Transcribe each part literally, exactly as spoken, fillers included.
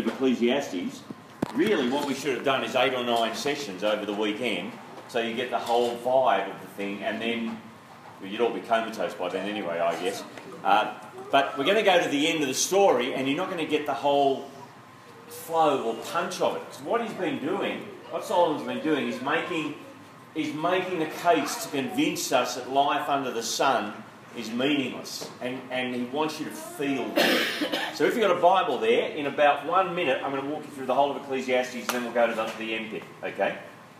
of Ecclesiastes, really what we should have done is eight or nine sessions over the weekend, so you get the whole vibe of the thing, and then well, you'd all be comatose by then anyway, I guess. Uh, but we're going to go to the end of the story, and you're not going to get the whole flow or punch of it. Because what he's been doing, what Solomon's been doing, is making, is making a case to convince us that life under the sun is meaningless, and, and he wants you to feel that. So if you've got a Bible there, in about one minute, I'm going to walk you through the whole of Ecclesiastes, and then we'll go to the, the end bit, okay?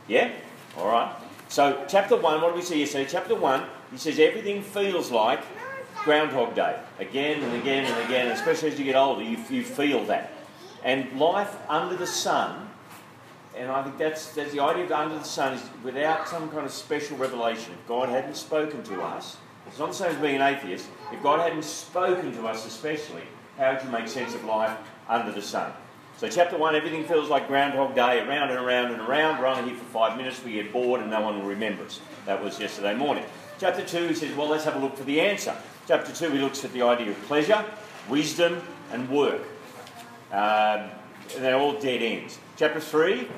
Yeah? All right. So chapter one, what do we see yesterday? Chapter one, he says everything feels like Groundhog Day, again and again and again, especially as you get older, you, you feel that. And life under the sun, and I think that's, that's the idea of under the sun, is without some kind of special revelation. If God hadn't spoken to us, it's not the same as being an atheist. If God hadn't spoken to us especially, how would you make sense of life under the sun? So chapter one, everything feels like Groundhog Day, around and around and around. We're only here for five minutes, we get bored and no one will remember us. That was yesterday morning. Chapter two, he says, well, let's have a look for the answer. Chapter two, he looks at the idea of pleasure, wisdom and work. Um, and they're all dead ends. Chapter three,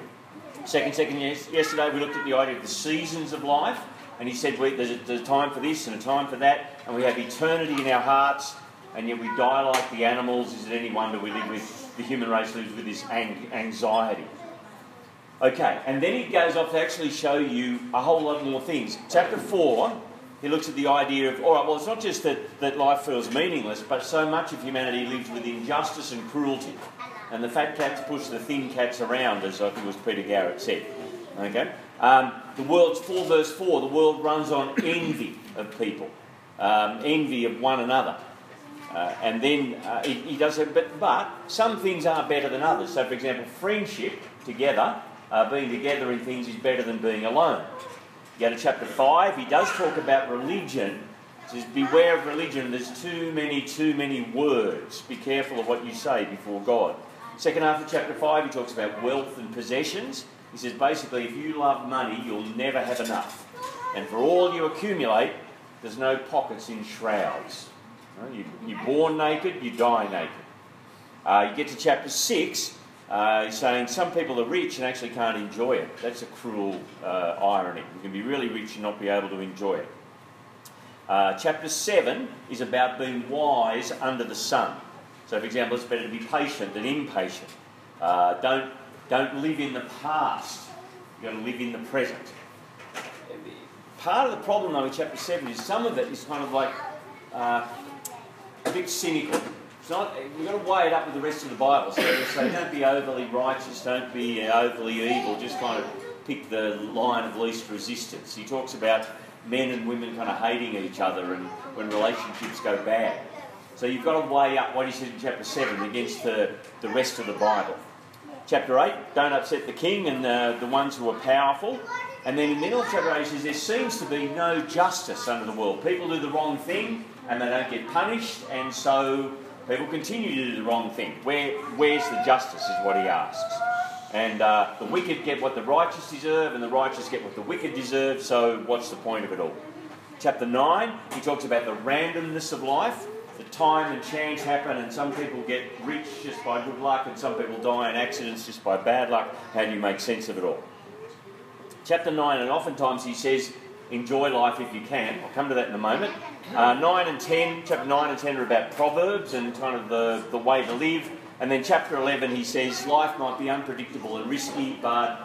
second, second, yes, yesterday we looked at the idea of the seasons of life. And he said, we, there's, a, there's a time for this and a time for that, and we have eternity in our hearts, and yet we die like the animals. Is it any wonder we live with, the human race lives with this ang- anxiety? Okay, and then he goes off to actually show you a whole lot more things. Chapter four, he looks at the idea of, all right, well, it's not just that, that life feels meaningless, but so much of humanity lives with injustice and cruelty. And the fat cats push the thin cats around, as I think it was Peter Garrett said. Okay? Um, the world's four, verse four, the world runs on envy of people, um, envy of one another. Uh, and then uh, he, he does it, but, but some things are better than others. So, for example, friendship together, uh, being together in things is better than being alone. You go to chapter five, he does talk about religion. He says, beware of religion, there's too many, too many words. Be careful of what you say before God. Second half of chapter five, he talks about wealth and possessions. He says, basically, if you love money, you'll never have enough. And for all you accumulate, there's no pockets in shrouds. You, you're born naked, you die naked. Uh, you get to chapter six, uh, he's saying some people are rich and actually can't enjoy it. That's a cruel uh, irony. You can be really rich and not be able to enjoy it. Uh, chapter seven is about being wise under the sun. So, for example, it's better to be patient than impatient. Uh, don't... Don't live in the past. You've got to live in the present. Part of the problem, though, in chapter seven is some of it is kind of like uh, a bit cynical. It's not, we've got to weigh it up with the rest of the Bible. So they say, don't be overly righteous, don't be overly evil. Just kind of pick the line of least resistance. He talks about men and women kind of hating each other and when relationships go bad. So you've got to weigh up what he said in chapter seven against the, the rest of the Bible. Chapter eight, don't upset the king and the, the ones who are powerful. And then in the middle of chapter eight, it says, there seems to be no justice under the world. People do the wrong thing and they don't get punished, and so people continue to do the wrong thing. Where, where's the justice is what he asks. And uh, the wicked get what the righteous deserve and the righteous get what the wicked deserve, so what's the point of it all? Chapter nine, he talks about the randomness of life. The time and chance happen, and some people get rich just by good luck, and some people die in accidents just by bad luck. How do you make sense of it all? Chapter nine, and oftentimes he says, enjoy life if you can. I'll come to that in a moment. Uh, nine and ten, chapter nine and ten are about proverbs and kind of the, the way to live. And then chapter eleven, he says, life might be unpredictable and risky, but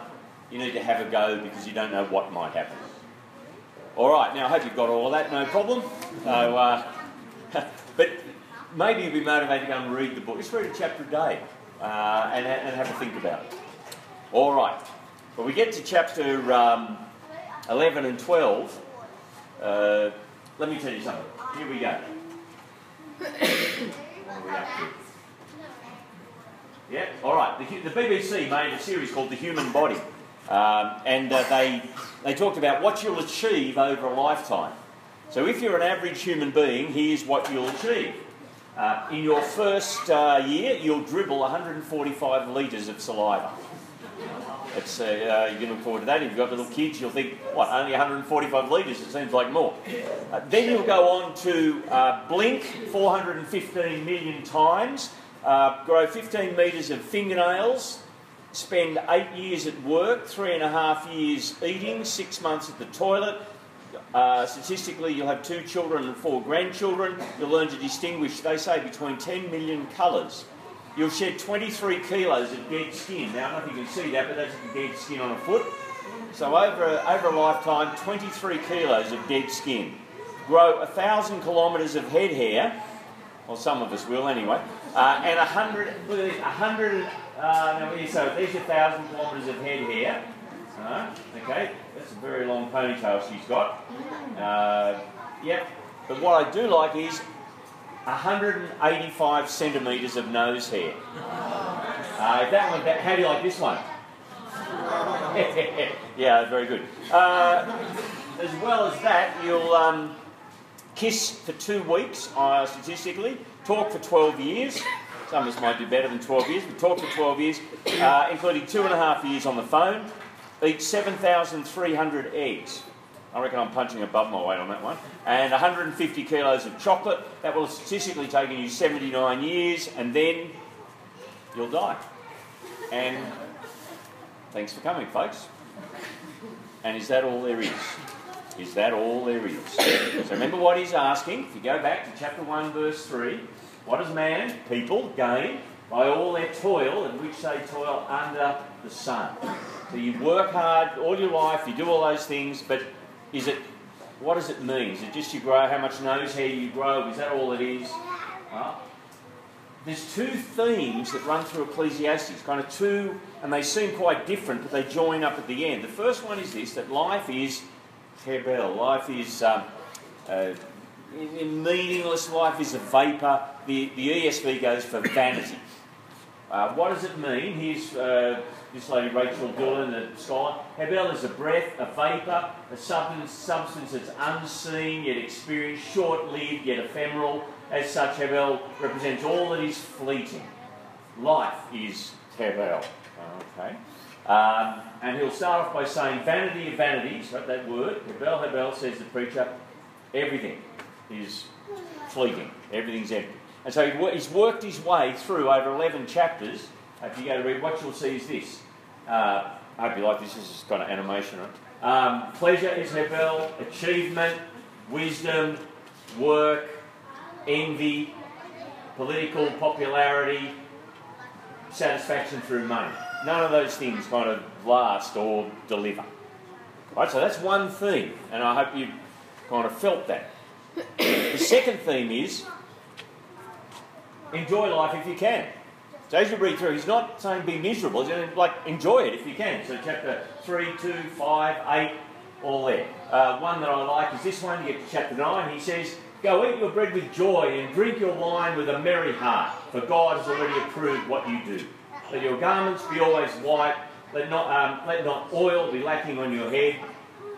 you need to have a go because you don't know what might happen. All right, now I hope you've got all of that, no problem. So, uh, but maybe you'll be motivated to go and read the book. Just read a chapter a day uh, and, and have a think about it. All right. Well, we get to chapter um, eleven and twelve. Uh, let me tell you something. Here we go. What are we up to? Yeah, all right. The, the B B C made a series called The Human Body. Um, and uh, they, they talked about what you'll achieve over a lifetime. So if you're an average human being, here's what you'll achieve. Uh, in your first uh, year, you'll dribble one hundred forty-five litres of saliva. It's, uh, uh, you can look forward to that. If you've got little kids, you'll think, what, only one hundred forty-five litres? It seems like more. Uh, then you'll go on to uh, blink four hundred fifteen million times, uh, Uh, grow fifteen metres of fingernails, spend eight years at work, three and a half years eating, six months at the toilet. Uh, statistically, you'll have two children and four grandchildren. You'll learn to distinguish, they say, between ten million colours. You'll shed twenty-three kilos of dead skin. Now, I don't know if you can see that, but that's dead skin on a foot. So over a, over a lifetime, twenty-three kilos of dead skin. Grow one thousand kilometres of head hair. Well, some of us will anyway. Uh, and one hundred, look at these, one hundred, uh, now here, so these are one thousand kilometres of head hair. Uh, okay, that's a very long ponytail she's got. Uh, yep, but what I do like is one hundred eighty-five centimetres of nose hair. Uh, that one, that, how do you like this one? Yeah, very good. Uh, as well as that, you'll um, kiss for two weeks, uh, statistically, talk for twelve years. Some of us might do better than twelve years, but talk for twelve years, uh, including two and a half years on the phone. Eat seven thousand three hundred eggs. I reckon I'm punching above my weight on that one. And one hundred fifty kilos of chocolate. That will statistically take you seventy-nine years, and then you'll die. And thanks for coming, folks. And is that all there is? Is that all there is? So remember what he's asking. If you go back to chapter one, verse three, what does man, people, gain by all their toil in which they toil under the sun? So you work hard all your life, you do all those things, but is it, what does it mean? Is it just you grow, how much nose hair you grow? Is that all it is? Well, there's two themes that run through Ecclesiastes, kind of two, and they seem quite different, but they join up at the end. The first one is this, that life is chebel, life is um, uh, meaningless, life is a vapour. The, the E S V goes for vanity. Uh, what does it mean? Here's uh, this lady, Rachel Dillon, a scholar. Hebel is a breath, a vapour, a substance, substance that's unseen, yet experienced, short-lived, yet ephemeral. As such, Hebel represents all that is fleeting. Life is Hebel. Okay. Um, and he'll start off by saying, vanity of vanities, right, that word. Hebel, Hebel, says the preacher, everything is fleeting. Everything's empty. And so he's worked his way through over eleven chapters. If you go to read, what you'll see is this. Uh, I hope you like this. This is kind of animation, right? Um, pleasure is Hebel, achievement, wisdom, work, envy, political popularity, satisfaction through money. None of those things kind of last or deliver. Right, so that's one theme, and I hope you kind of felt that. The second theme is enjoy life if you can. So as you read through, he's not saying be miserable. He's saying, like, enjoy it if you can. So chapter three, two, five, eight, all there. Uh, one that I like is this one. You get to chapter nine. He says, go eat your bread with joy and drink your wine with a merry heart, for God has already approved what you do. Let your garments be always white. Let not, um, let not oil be lacking on your head.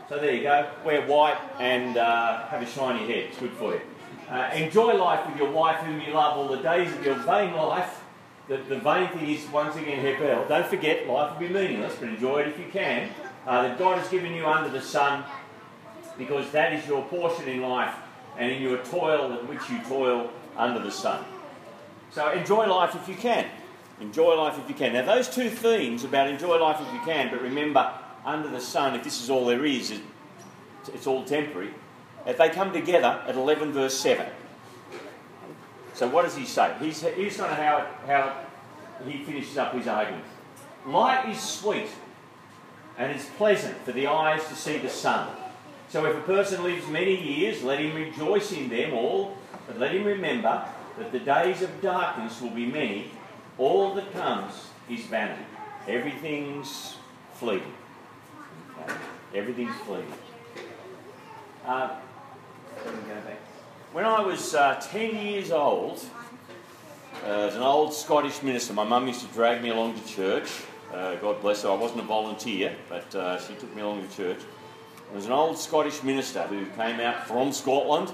So there you go. Wear white and uh, have a shiny head. It's good for you. Uh, enjoy life with your wife whom you love all the days of your vain life. The, the vain thing is, once again, Hebel. Don't forget, life will be meaningless, but enjoy it if you can. Uh, that God has given you under the sun, because that is your portion in life and in your toil at which you toil under the sun. So enjoy life if you can. Enjoy life if you can. Now, those two themes about enjoy life if you can, but remember, under the sun, if this is all there is, it's all temporary. If they come together at eleven verse seven. So what does he say? He's, here's kind of how, how he finishes up his argument. Light is sweet and it's pleasant for the eyes to see the sun. So if a person lives many years, let him rejoice in them all, but let him remember that the days of darkness will be many. All that comes is vanity. Everything's fleeting. Okay. Everything's fleeting. Uh, when I was uh, ten years old, uh, as an old Scottish minister, my mum used to drag me along to church. Uh, God bless her, I wasn't a volunteer, but uh, she took me along to church. There was an old Scottish minister who came out from Scotland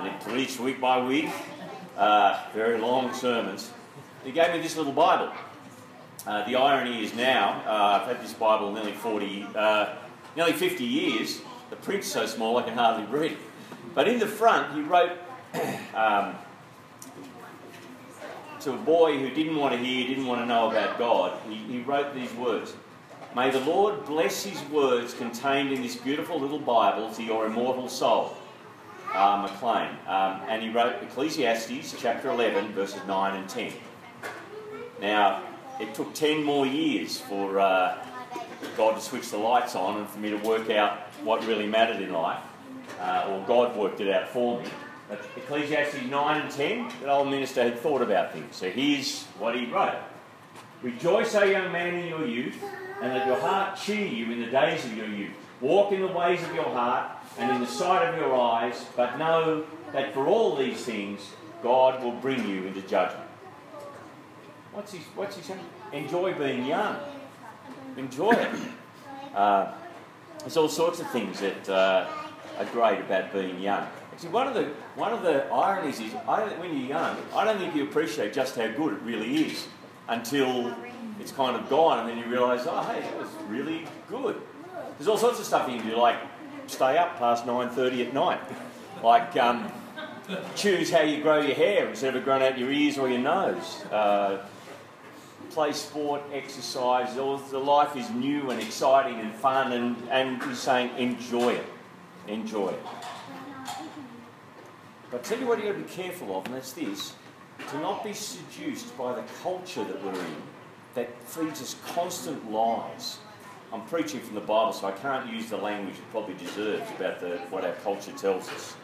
and he preached week by week, uh, very long sermons. He gave me this little Bible. Uh, the irony is now, uh, I've had this Bible nearly forty, uh, nearly fifty years. The print's so small I can hardly read it. But in the front, he wrote um, to a boy who didn't want to hear, didn't want to know about God, he, he wrote these words. May the Lord bless his words contained in this beautiful little Bible to your immortal soul. Uh, MacLean. Um, and he wrote Ecclesiastes chapter eleven, verses nine and ten. Now, it took ten more years for uh, God to switch the lights on and for me to work out what really mattered in life. Uh, or God worked it out for me. But Ecclesiastes nine and ten, that old minister had thought about things. So here's what he wrote. Rejoice, O young man, in your youth, and let your heart cheer you in the days of your youth. Walk in the ways of your heart and in the sight of your eyes, but know that for all these things, God will bring you into judgment. What's he, what's he saying? Enjoy being young. Enjoy it. Uh, there's all sorts of things that uh, are great about being young. Actually, one of the, one of the ironies is, I don't, when you're young, I don't think you appreciate just how good it really is until it's kind of gone, and then you realise, oh, hey, that was really good. There's all sorts of stuff you can do, like stay up past nine thirty at night. Like, um, choose how you grow your hair instead of it growing out your ears or your nose. Uh, play sport, exercise. All the life is new and exciting and fun, and, and you're saying, enjoy it. Enjoy it. But I tell you what you've got to be careful of, and that's this. To not be seduced by the culture that we're in that feeds us constant lies. I'm preaching from the Bible, so I can't use the language it probably deserves about the, what our culture tells us.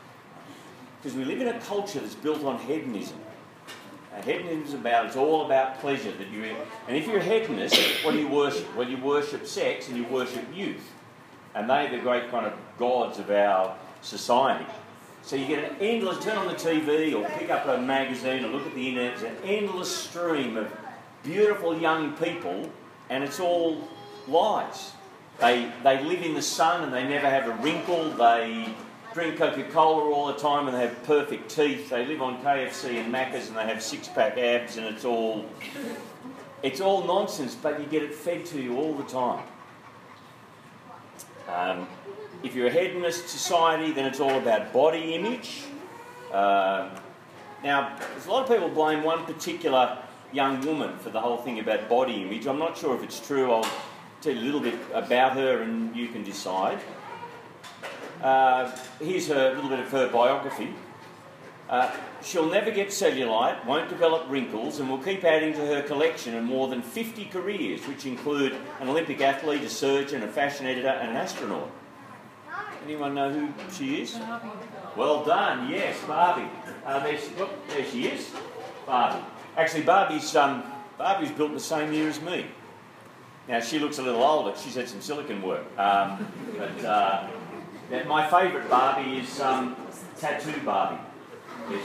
Because we live in a culture that's built on hedonism. And hedonism is about, it's all about pleasure. That you, and if you're a hedonist, what do you worship? Well, you worship sex and you worship youth. And they're the great kind of gods of our society. So you get an endless, turn on the T V or pick up a magazine or look at the internet, there's an endless stream of beautiful young people, and it's all lies. They they live in the sun and they never have a wrinkle. They drink Coca-Cola all the time and they have perfect teeth. They live on K F C and Macca's and they have six-pack abs, and it's all it's all nonsense, but you get it fed to you all the time. Um, if you're a hedonist society, then it's all about body image. Uh, now, there's a lot of people blame one particular young woman for the whole thing about body image. I'm not sure if it's true. I'll tell you a little bit about her and you can decide. Uh, here's her, a little bit of her biography. Uh, she'll never get cellulite, won't develop wrinkles, and will keep adding to her collection of more than fifty careers, which include an Olympic athlete, a surgeon, a fashion editor and an astronaut. Anyone know who she is? Well done, yes, Barbie. Uh, there, she, oh, there she is, Barbie. Actually, Barbie's, um, Barbie's built the same year as me. Now, she looks a little older. She's had some silicone work. Um, but uh, my favourite Barbie is um, Tattoo Barbie. There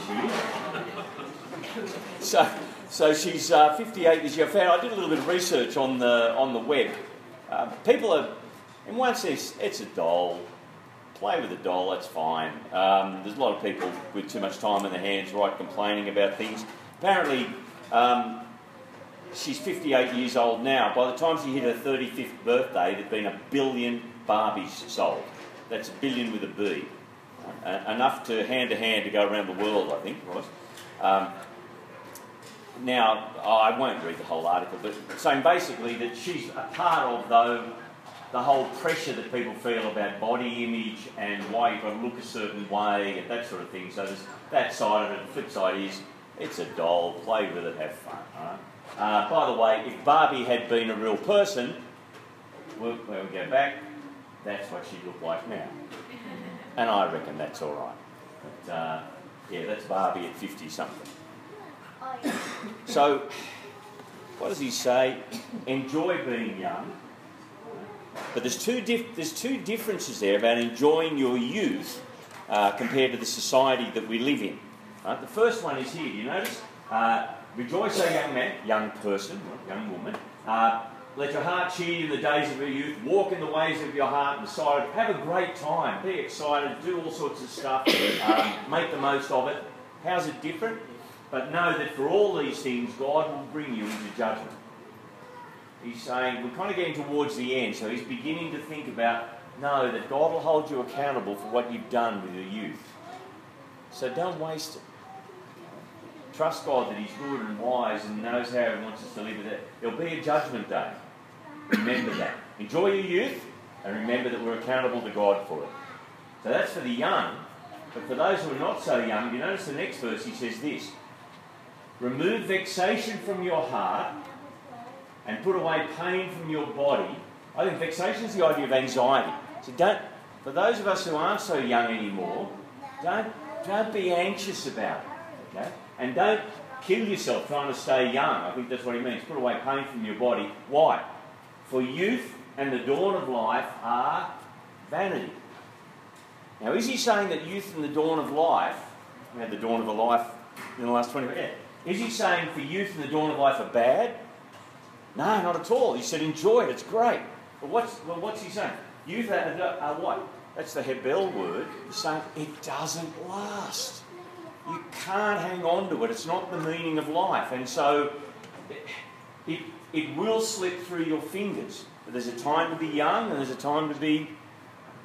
she is. So, so she's uh, fifty-eight this year. I found I did a little bit of research on the on the web. Uh, people are, in one sense, it's a doll. Play with a doll. That's fine. Um, there's a lot of people with too much time in their hands, right, complaining about things. Apparently, um, she's fifty-eight years old now. By the time she hit her thirty-fifth birthday, there'd been a billion Barbies sold. That's a billion with a B. Uh, enough to hand-to-hand to go around the world, I think it was. Um, now, oh, I won't read the whole article, but saying basically that she's a part of, though, the whole pressure that people feel about body image and why you've got to look a certain way and that sort of thing. So there's that side of it. The flip side is, it's a doll, play with it, have fun, alright? Uh, by the way, if Barbie had been a real person, we'll, we'll go back, that's what she'd look like now. And I reckon that's alright. But, uh, yeah, that's Barbie at fifty-something. So, what does he say? Enjoy being young. But there's two, dif there's two differences there about enjoying your youth uh, compared to the society that we live in. Right, the first one is here, you notice? Uh, Rejoice, O young man, young person, young woman. Uh, let your heart cheer you in the days of your youth. Walk in the ways of your heart and decide. Have a great time. Be excited. Do all sorts of stuff. Uh, make the most of it. How's it different? But know that for all these things, God will bring you into judgment. He's saying, we're kind of getting towards the end, so he's beginning to think about, no, that God will hold you accountable for what you've done with your youth. So don't waste it. trust God that He's good and wise and knows how He wants us to live with it. There'll be a judgment day. Remember that. Enjoy your youth and remember that we're accountable to God for it. So that's for the young. But for those who are not so young, you notice the next verse, he says this. Remove vexation from your heart and put away pain from your body. I think vexation is the idea of anxiety. So don't, for those of us who aren't so young anymore, don't, don't be anxious about it. Okay? And don't kill yourself trying to stay young. I think that's what he means. Put away pain from your body. Why? For youth and the dawn of life are vanity. Now, is he saying that youth and the dawn of life, we had the dawn of a life in the last twenty years, is he saying for youth and the dawn of life are bad? No, not at all. He said enjoy it, it's great. But what's, well, what's he saying? Youth are, are what? That's the Hebel word. He's saying it doesn't last. You can't hang on to it. It's not the meaning of life. And so it, it, it will slip through your fingers. But there's a time to be young and there's a time to be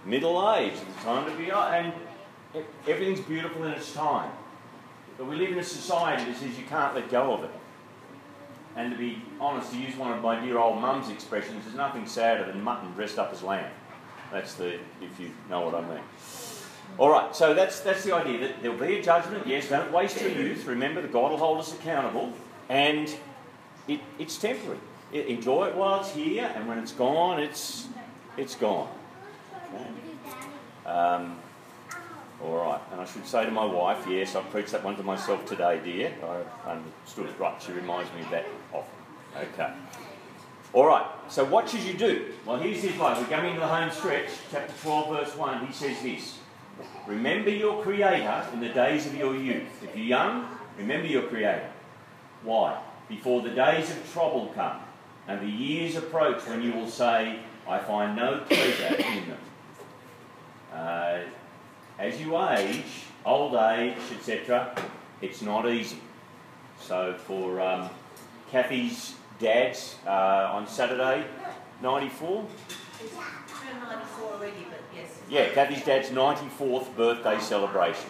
middle age, it's time to be, and everything's beautiful in its time. But we live in a society that says you can't let go of it. And to be honest, to use one of my dear old mum's expressions, there's nothing sadder than mutton dressed up as lamb. That's the, if you know what I mean. All right, so that's that's the idea that there'll be a judgment. Yes, don't waste your youth. Remember that God will hold us accountable, and it, it's temporary. Enjoy it while it's here, and when it's gone, it's it's gone. Um, all right, and I should say to my wife, yes, I preached that one to myself today, dear. I understood it right. She reminds me of that often. Okay. All right, so what should you do? Well, here's the advice. We're coming into the home stretch. Chapter twelve, verse one, he says this. Remember your Creator in the days of your youth. If you're young, remember your Creator. Why? Before the days of trouble come and the years approach when you will say, I find no pleasure in them. Uh, as you age, old age, et cetera, it's not easy. So for um, Kathy's dad's uh, on Saturday, ninety-four? It's turned ninety-four already, but yes. Yeah, Kathy's dad's ninety-fourth birthday celebration.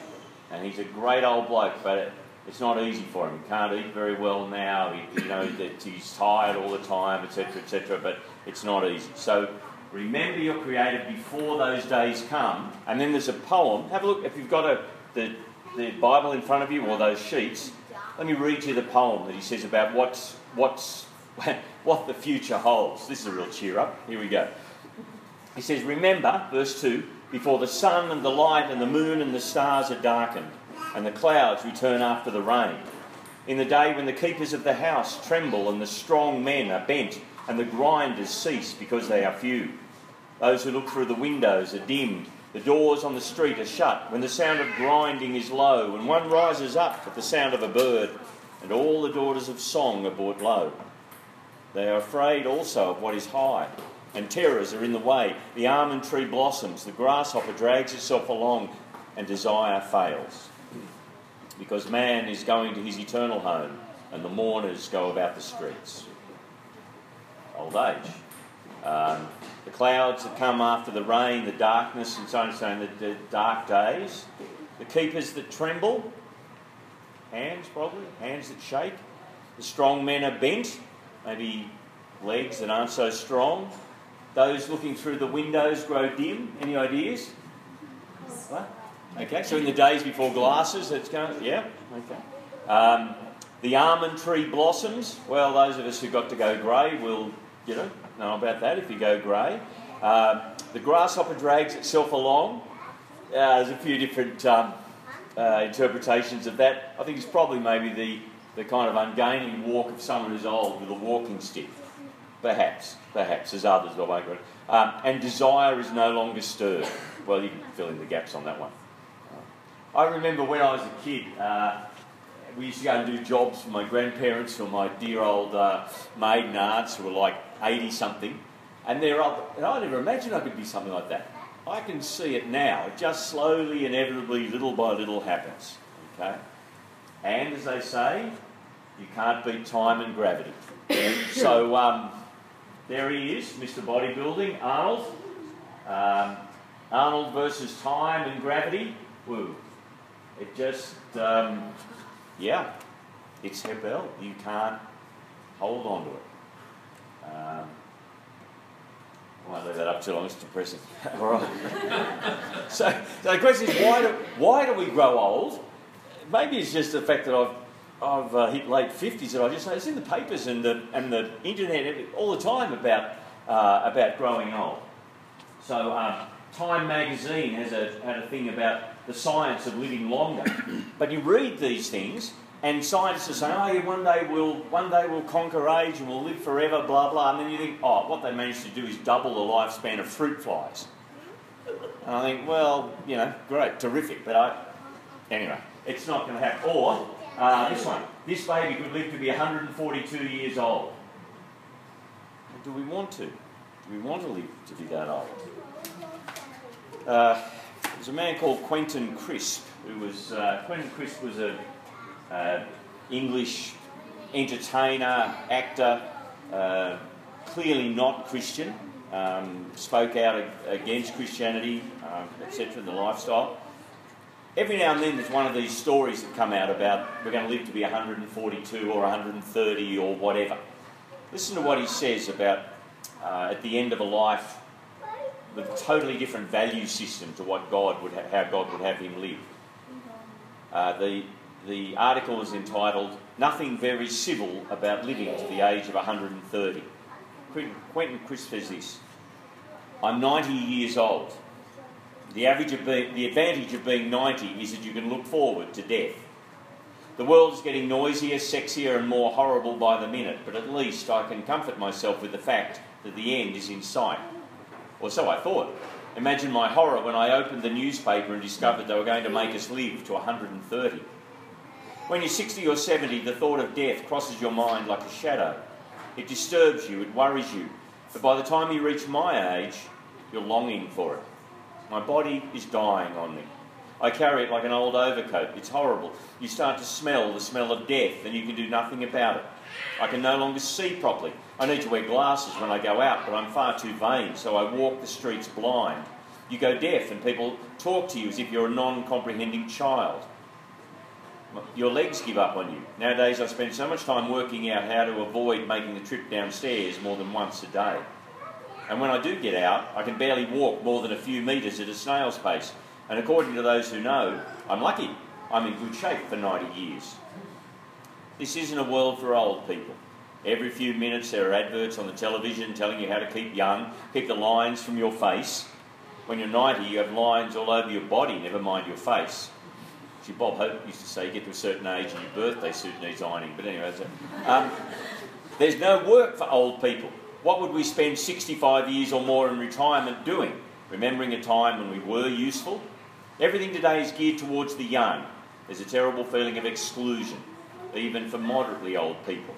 And he's a great old bloke, but it, it's not easy for him. He can't eat very well now. He, you know, he's tired all the time, et cetera, et cetera, but it's not easy. So remember your Creator before those days come. And then there's a poem. Have a look. If you've got a, the, the Bible in front of you or those sheets, let me read you the poem that he says about what's, what's, what the future holds. This is a real cheer up. Here we go. He says, remember, verse two, before the sun and the light and the moon and the stars are darkened and the clouds return after the rain. In the day when the keepers of the house tremble and the strong men are bent and the grinders cease because they are few. Those who look through the windows are dimmed. The doors on the street are shut when the sound of grinding is low, and one rises up at the sound of a bird, and all the daughters of song are brought low. They are afraid also of what is high, and terrors are in the way. The almond tree blossoms, the grasshopper drags itself along, and desire fails. Because man is going to his eternal home, and the mourners go about the streets. Old age. Um, The clouds that come after the rain, the darkness, and so on and so on, the, the dark days. The keepers that tremble, hands probably, hands that shake. The strong men are bent, maybe legs that aren't so strong. Those looking through the windows grow dim. Any ideas? What? Okay, so in the days before glasses, that's going, yeah, okay. Um, the almond tree blossoms. Well, those of us who got to go grey will, you know, know about that if you go grey. Um, the grasshopper drags itself along. Uh, there's a few different um, uh, interpretations of that. I think it's probably maybe the, the kind of ungainly walk of someone who's old with a walking stick. Perhaps, perhaps. There's others that won't go. Um, and desire is no longer stirred. Well, you can fill in the gaps on that one. I remember when I was a kid, uh, we used to go and do jobs for my grandparents or my dear old uh, maiden aunts who were like eighty something, and they're up, and I never imagined I could be something like that. I can see it now. It just slowly, inevitably, little by little happens. Okay? And as they say, you can't beat time and gravity. So um, there he is, Mister Bodybuilding, Arnold. Um, Arnold versus time and gravity. Woo. It just, um, yeah, it's held. You can't hold on to it. Um, I won't leave that up too long, it's depressing. All right. so, so the question is, why do, why do we grow old? Maybe it's just the fact that I've I've uh, hit late fifties, and I just know it's in the papers and the and the internet all the time about uh, about growing old. So um, Time magazine has a had a thing about the science of living longer. But you read these things, and scientists are saying, "Oh, yeah, one day we'll one day we'll conquer age and we'll live forever," blah blah. And then you think, "Oh, what they managed to do is double the lifespan of fruit flies." And I think, well, you know, great, terrific, but I anyway, it's not going to happen. Or Uh, this one. This baby could live to be one hundred forty-two years old. Do we want to? Do we want to live to be that old? Uh, there's a man called Quentin Crisp, who was uh, Quentin Crisp was a uh, English entertainer, actor, uh, clearly not Christian. Um, spoke out against Christianity, um, et cetera, the lifestyle. Every now and then there's one of these stories that come out about we're going to live to be one hundred forty-two or one hundred thirty or whatever. Listen to what he says about uh, at the end of a life, the totally different value system to what God would ha- how God would have him live. Uh, the the article is entitled "Nothing Very Civil About Living to the Age of one hundred thirty." Quentin Crisp says this: "I'm ninety years old. The average of being, the advantage of being ninety is that you can look forward to death. The world is getting noisier, sexier and more horrible by the minute, but at least I can comfort myself with the fact that the end is in sight. Or so I thought. Imagine my horror when I opened the newspaper and discovered they were going to make us live to one hundred thirty. When you're sixty or seventy, the thought of death crosses your mind like a shadow. It disturbs you, it worries you. But by the time you reach my age, you're longing for it. My body is dying on me. I carry it like an old overcoat. It's horrible. You start to smell the smell of death and you can do nothing about it. I can no longer see properly. I need to wear glasses when I go out, but I'm far too vain, so I walk the streets blind. You go deaf and people talk to you as if you're a non-comprehending child. Your legs give up on you. Nowadays I spend so much time working out how to avoid making the trip downstairs more than once a day. And when I do get out, I can barely walk more than a few metres at a snail's pace. And according to those who know, I'm lucky. I'm in good shape for ninety years. This isn't a world for old people. Every few minutes there are adverts on the television telling you how to keep young, keep the lines from your face. When you're ninety, you have lines all over your body, never mind your face." See, Bob Hope used to say you get to a certain age and your birthday suit needs ironing. But anyway, so, um, there's no work for old people. What would we spend sixty-five years or more in retirement doing? Remembering a time when we were useful? Everything today is geared towards the young. There's a terrible feeling of exclusion, even for moderately old people.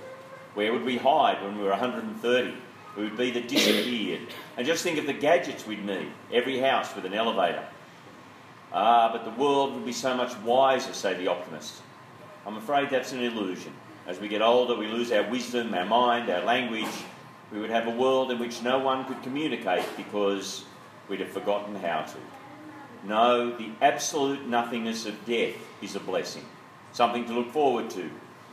Where would we hide when we were one hundred thirty? We would be the disappeared. And just think of the gadgets we'd need. Every house with an elevator. Ah, but the world would be so much wiser, say the optimists. I'm afraid that's an illusion. As we get older, we lose our wisdom, our mind, our language. We would have a world in which no one could communicate because we'd have forgotten how to. No, the absolute nothingness of death is a blessing, something to look forward to.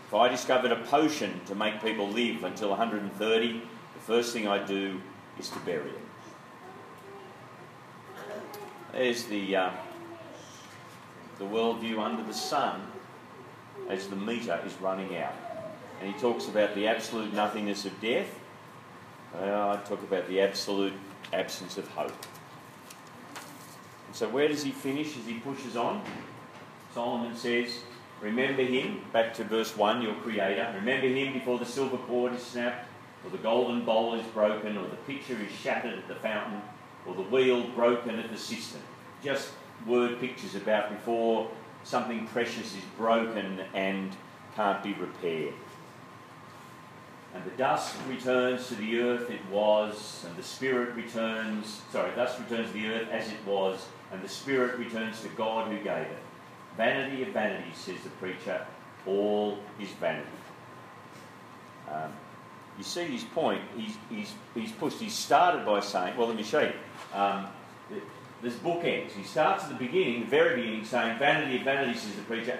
If I discovered a potion to make people live until one hundred thirty, the first thing I do is to bury it." There's the, uh, the worldview under the sun as the meter is running out. And he talks about the absolute nothingness of death. Uh, I talk about the absolute absence of hope. And so where does he finish as he pushes on? Solomon says, "Remember him," back to verse one, your creator, "remember him before the silver cord is snapped, or the golden bowl is broken, or the pitcher is shattered at the fountain, or the wheel broken at the cistern." Just word pictures about before something precious is broken and can't be repaired. "And the dust returns to the earth it was, and the spirit returns, sorry, dust returns to the earth as it was, and the spirit returns to God who gave it. Vanity of vanities, says the preacher, all is vanity." Um, you see his point, he's, he's, he's pushed, he started by saying, well, let me show you, um, this book ends. He starts at the beginning, the very beginning, saying, "Vanity of vanities," says the preacher,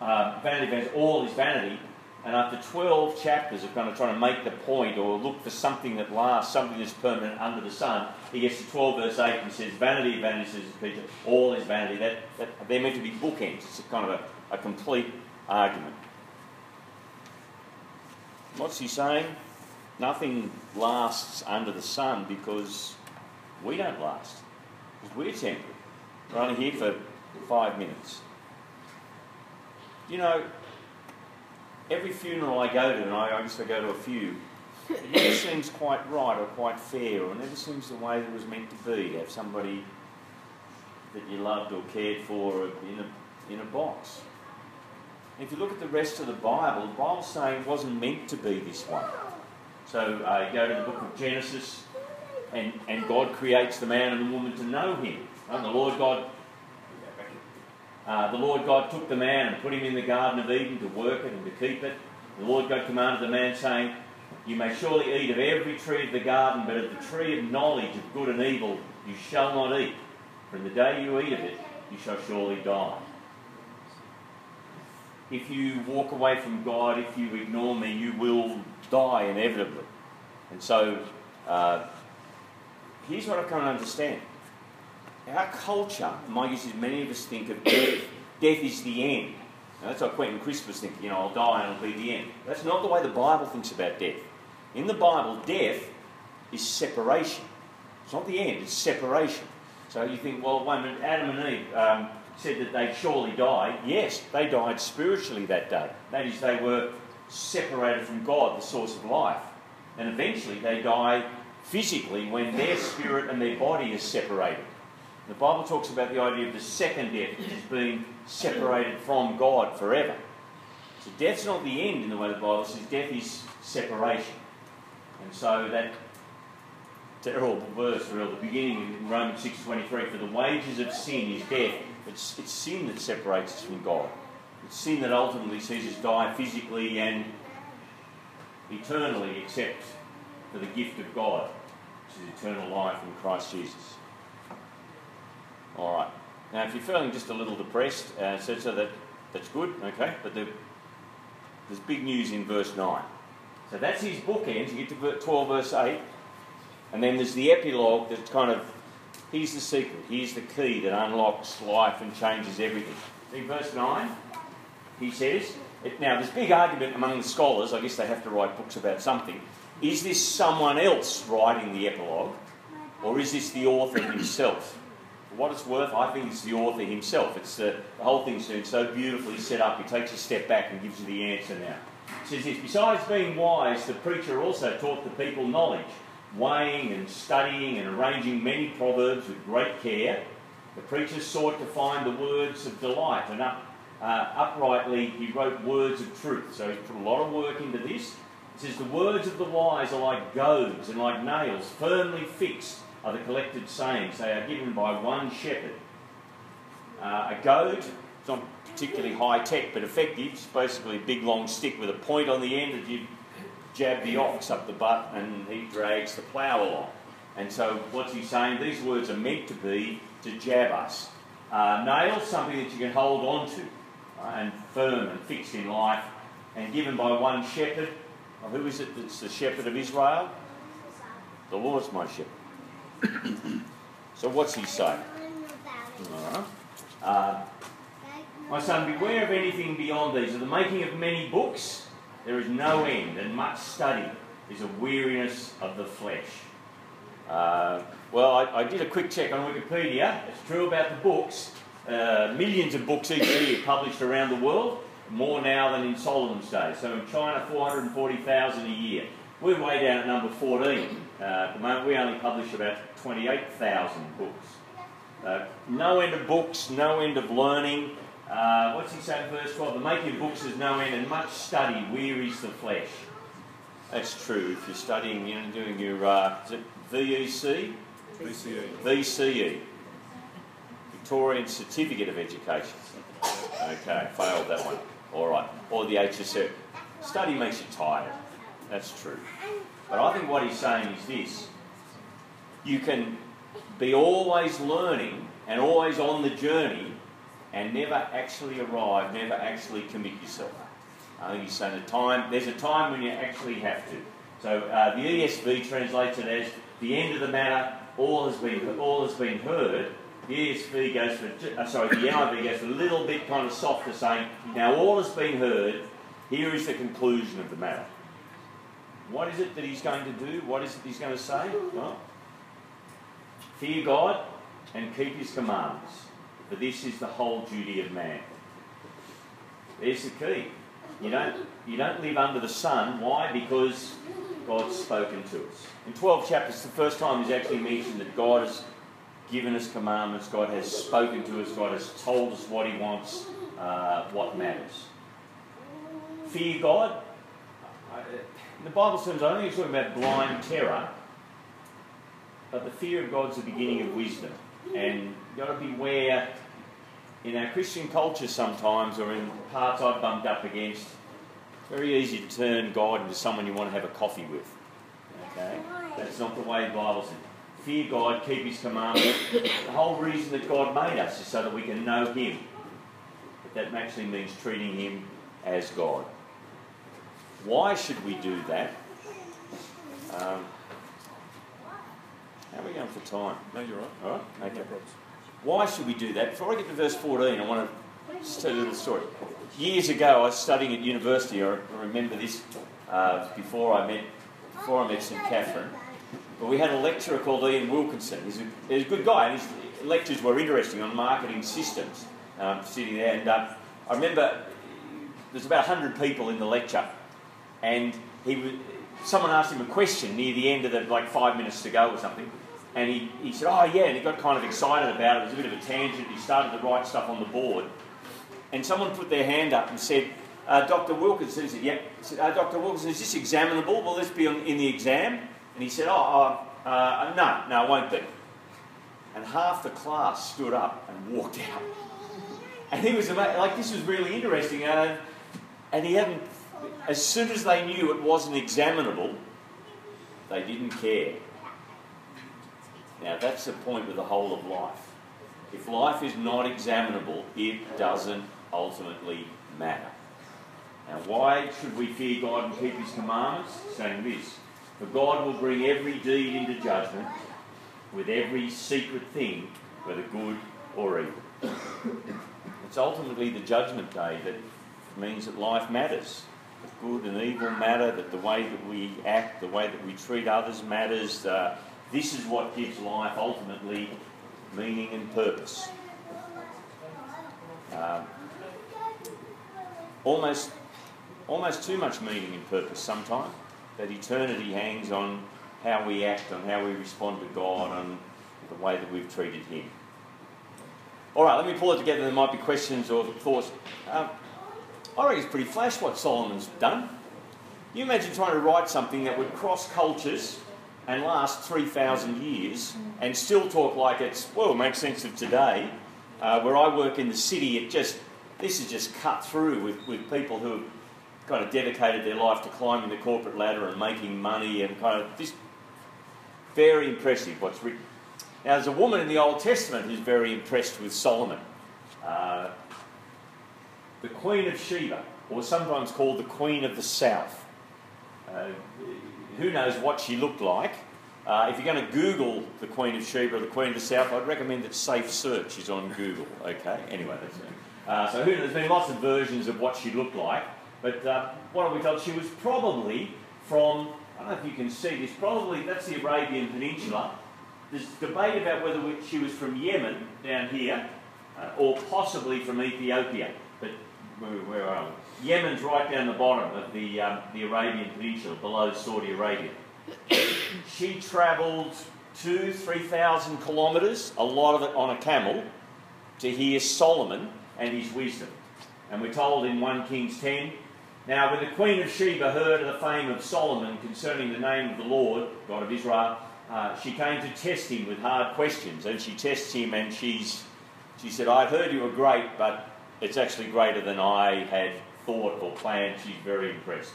uh, vanity of vanities, all is vanity. And after twelve chapters of kind of trying to make the point or look for something that lasts, something that's permanent under the sun, he gets to twelve verse eight and says, vanity, vanity, says Peter, all is vanity. That, that they're meant to be bookends. It's a kind of a, a complete argument. What's he saying? Nothing lasts under the sun because we don't last. Because we're temporary. We're only here for five minutes. You know, every funeral I go to, and I used to go to a few, it never seems quite right or quite fair, or it never seems the way that it was meant to be, to have somebody that you loved or cared for in a, in a box. And if you look at the rest of the Bible, the Bible's saying it wasn't meant to be this way. So uh, you go to the book of Genesis, and, and God creates the man and the woman to know him. And the Lord God... Uh, the Lord God took the man and put him in the Garden of Eden to work it and to keep it. The Lord God commanded the man, saying, you may surely eat of every tree of the garden, but of the tree of knowledge of good and evil you shall not eat. For in the day you eat of it, you shall surely die. If you walk away from God, if you ignore me, you will die inevitably. And so, uh, here's what I can't understand. Our culture, my guess is many of us think of death, death is the end. Now, that's what Quentin Crisp was thinking, you know, I'll die and it'll be the end. That's not the way the Bible thinks about death. In the Bible, death is separation. It's not the end, it's separation. So you think, well, wait a minute, Adam and Eve um, said that they'd surely die. Yes, they died spiritually that day. That is, they were separated from God, the source of life. And eventually they die physically when their spirit and their body is separated. The Bible talks about the idea of the second death, which is being separated from God forever. So death's not the end in the way the Bible says. Death is separation. And so that terrible verse, or the beginning in Romans six twenty-three, for the wages of sin is death. It's, it's sin that separates us from God. It's sin that ultimately sees us die physically and eternally, except for the gift of God, which is eternal life in Christ Jesus. Alright, now if you're feeling just a little depressed, uh, so, so that, that's good, okay, but the, there's big news in verse nine. So that's his bookends, you get to twelve verse eight, and then there's the epilogue that's kind of, here's the secret, here's the key that unlocks life and changes everything. In verse nine, he says, it, now there's a big argument among the scholars, I guess they have to write books about something, is this someone else writing the epilogue, or is this the author himself? What it's worth, I think it's the author himself. It's the, the whole thing's so beautifully set up. He takes a step back and gives you the answer now. It says this, besides being wise, the preacher also taught the people knowledge, weighing and studying and arranging many proverbs with great care. The preacher sought to find the words of delight, and up, uh, uprightly he wrote words of truth. So he put a lot of work into this. It says, the words of the wise are like goads and like nails, firmly fixed, are the collected sayings. They are given by one shepherd. Uh, a goad, it's not particularly high-tech but effective. It's basically a big, long stick with a point on the end that you jab the ox up the butt and he drags the plough along. And so what's he saying? These words are meant to be to jab us. Uh, nail, something that you can hold on to uh, and firm and fixed in life, and given by one shepherd. Well, who is it that's the shepherd of Israel? The Lord's my shepherd. So what's he saying? Right. Uh, my son, beware of anything beyond these. Of the making of many books, there is no end, and much study is a weariness of the flesh. Uh, well, I, I did a quick check on Wikipedia. It's true about the books. Uh, millions of books each year published around the world, more now than in Solomon's day. So in China, four hundred forty thousand a year. We're way down at number fourteen. Uh, at the moment, we only publish about twenty-eight thousand books. Uh, no end of books, no end of learning. Uh, what's he saying in verse twelve? The making of books is no end, and much study wearies the flesh. That's true. If you're studying, you know, doing your uh, is it V E C? V C E. V C E. Victorian Certificate of Education. Okay, failed that one. All right. Or the H S C. Study makes you tired. That's true. But I think what he's saying is this. You can be always learning and always on the journey and never actually arrive, never actually commit yourself. I think he's saying a time. There's a time when you actually have to. So uh, the E S V translates it as the end of the matter. All has been all has been heard. The E S V goes for uh, sorry. The N I V goes for a little bit kind of softer, saying now all has been heard. Here is the conclusion of the matter. What is it that he's going to do? What is it he's going to say? Well, fear God and keep his commands, for this is the whole duty of man. There's the key. You don't, you don't live under the sun. Why? Because God's spoken to us. In twelve chapters, the first time he's actually mentioned that God has given us commandments, God has spoken to us, God has told us what he wants, uh, what matters. Fear God. In the Bible terms, I don't think it's talking about blind terror, but the fear of God's the beginning of wisdom. And you've got to beware in our Christian culture sometimes, or in parts I've bumped up against, very easy to turn God into someone you want to have a coffee with. Okay? That's not the way the Bible says. Fear God, keep his commandments. The whole reason that God made us is so that we can know him. But that actually means treating him as God. Why should we do that? Um, how are we going for time? No, you're right. All right? Okay. No, why should we do that? Before I get to verse fourteen, I want to just tell you a little story. Years ago, I was studying at university. I remember this uh, before I met before I met Saint Catherine. But we had a lecturer called Ian Wilkinson. He's a, he's a good guy, and his lectures were interesting on marketing systems. Um, sitting there, and uh, I remember there's about one hundred people in the lecture. And he was, someone asked him a question near the end of the, like five minutes to go or something. And he, he said, oh yeah, and he got kind of excited about it. It was a bit of a tangent. He started to write stuff on the board. And someone put their hand up and said, uh, Doctor Wilkinson, he said, yep. He said, uh, Doctor Wilkinson, is this examinable? Will this be on, in the exam? And he said, oh, uh, uh, no, no, it won't be. And half the class stood up and walked out. And he was amazed, like, this was really interesting. Uh, and he hadn't... As soon as they knew it wasn't examinable, they didn't care. Now that's the point with the whole of life. If life is not examinable, it doesn't ultimately matter. Now why should we fear God and keep his commandments? Saying this, for God will bring every deed into judgment with every secret thing, whether good or evil. It's ultimately the judgment day that means that life matters. That good and evil matter, that the way that we act, the way that we treat others matters. Uh, this is what gives life ultimately meaning and purpose. Uh, almost, almost too much meaning and purpose sometimes. That eternity hangs on how we act, on how we respond to God, on the way that we've treated him. All right, let me pull it together. There might be questions or thoughts. Um, I reckon it's pretty flash what Solomon's done. You imagine trying to write something that would cross cultures and last three thousand years and still talk like it's, well, it makes sense of today. Uh, where I work in the city, it just, this is just cut through with, with people who have kind of dedicated their life to climbing the corporate ladder and making money and kind of this. Very impressive what's written. Now, there's a woman in the Old Testament who's very impressed with Solomon. Uh, The Queen of Sheba, or sometimes called the Queen of the South. Uh, who knows what she looked like? Uh, if you're going to Google the Queen of Sheba or the Queen of the South, I'd recommend that Safe Search is on Google. Okay, anyway, that's it. Uh, so who, there's been lots of versions of what she looked like, but uh, what are we told? She was probably from, I don't know if you can see this, probably that's the Arabian Peninsula. There's debate about whether she was from Yemen down here, uh, or possibly from Ethiopia, but where are we? Yemen's right down the bottom of the um, the Arabian Peninsula, below Saudi Arabia. She travelled two, three thousand kilometres, a lot of it on a camel, to hear Solomon and his wisdom. And we're told in First Kings ten, now when the Queen of Sheba heard of the fame of Solomon concerning the name of the Lord, God of Israel, uh, she came to test him with hard questions. And she tests him and she's, she said, I've heard you are great, but it's actually greater than I had thought or planned. She's very impressed.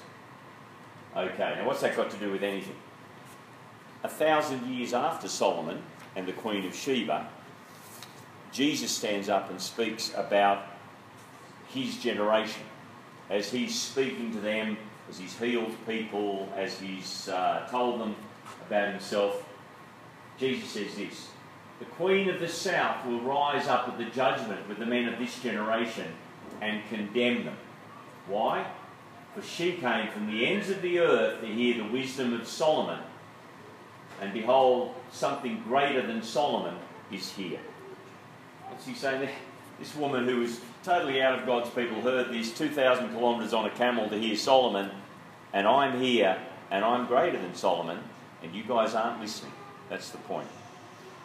Okay, now what's that got to do with anything? A thousand years after Solomon and the Queen of Sheba, Jesus stands up and speaks about his generation. as he's speaking to them, as he's healed people, as he's uh, told them about himself, Jesus says this: "The Queen of the South will rise up at the judgment with the men of this generation and condemn them. Why? For she came from the ends of the earth to hear the wisdom of Solomon, and behold, something greater than Solomon is here." What's he saying there? This woman who was totally out of God's people heard this, two thousand kilometres on a camel to hear Solomon, and I'm here, and I'm greater than Solomon, and you guys aren't listening. That's the point.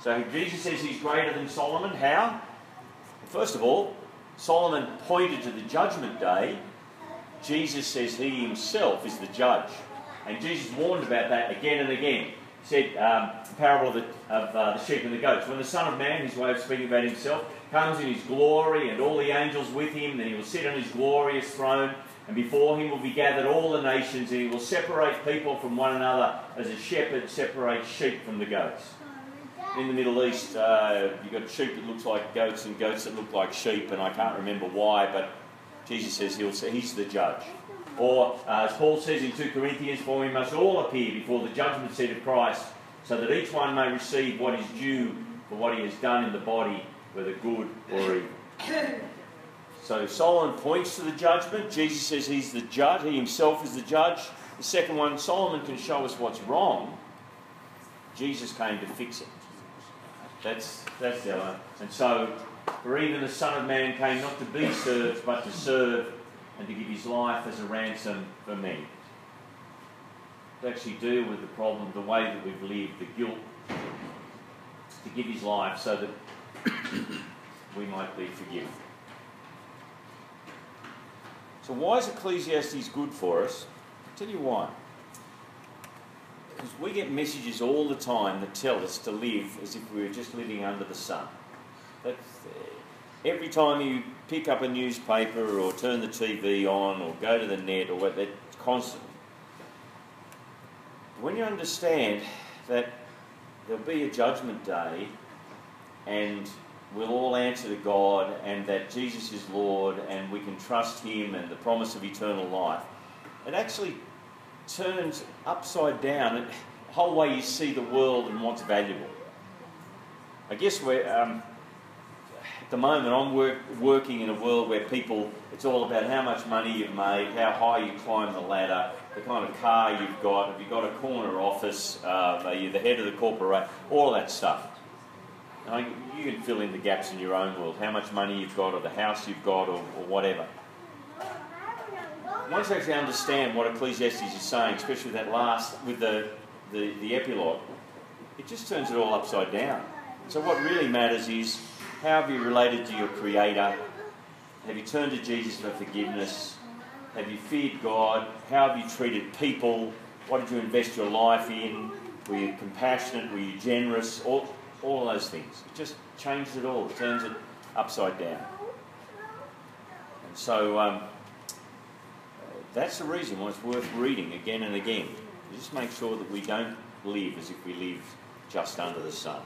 So Jesus says he's greater than Solomon. How? First of all, Solomon pointed to the judgment day. Jesus says he himself is the judge. And Jesus warned about that again and again. He said, um, the parable of, the, of uh, the sheep and the goats. When the Son of Man, his way of speaking about himself, comes in his glory and all the angels with him, then he will sit on his glorious throne, and before him will be gathered all the nations, and he will separate people from one another as a shepherd separates sheep from the goats. In the Middle East, uh, you've got sheep that looks like goats and goats that look like sheep, and I can't remember why, but Jesus says he'll say he's the judge. Or, uh, as Paul says in Second Corinthians, "For we must all appear before the judgment seat of Christ, so that each one may receive what is due for what he has done in the body, whether good or evil." So Solomon points to the judgment. Jesus says he's the judge. He himself is the judge. The second one, Solomon can show us what's wrong. Jesus came to fix it. That's, that's the other one. And so, "For even the Son of Man came not to be served, but to serve, and to give his life as a ransom for many." To actually deal with the problem, the way that we've lived, the guilt, to give his life so that we might be forgiven. So why is Ecclesiastes good for us? I'll tell you why. Because we get messages all the time that tell us to live as if we were just living under the sun. That's, uh, every time you pick up a newspaper or turn the T V on or go to the net or what, that's constantly. When you understand that there'll be a judgment day and we'll all answer to God, and that Jesus is Lord and we can trust him and the promise of eternal life, it actually turns upside down the whole way you see the world and what's valuable. I guess we're... Um, At the moment, I'm work, working in a world where people, it's all about how much money you've made, how high you climb the ladder, the kind of car you've got, have you got a corner office, uh, are you the head of the corporation, all that stuff. Now, you can fill in the gaps in your own world, how much money you've got, or the house you've got, or, or whatever. Once you actually understand what Ecclesiastes is saying, especially that last, with the, the, the epilogue, it just turns it all upside down. So what really matters is, how have you related to your Creator? Have you turned to Jesus for forgiveness? Have you feared God? How have you treated people? What did you invest your life in? Were you compassionate? Were you generous? All, all of those things. It just changes it all. It turns it upside down. And so um, that's the reason why it's worth reading again and again. You just make sure that we don't live as if we live just under the sun.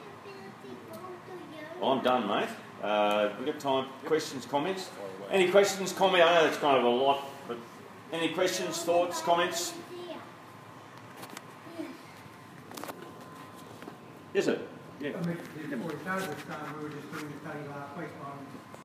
Well, I'm done, mate. Uh, we've got time for questions, comments? Any questions, comments? I know that's kind of a lot, but any questions, thoughts, comments? Yes, sir? Yeah. Before we started this time, we were just doing the study last week on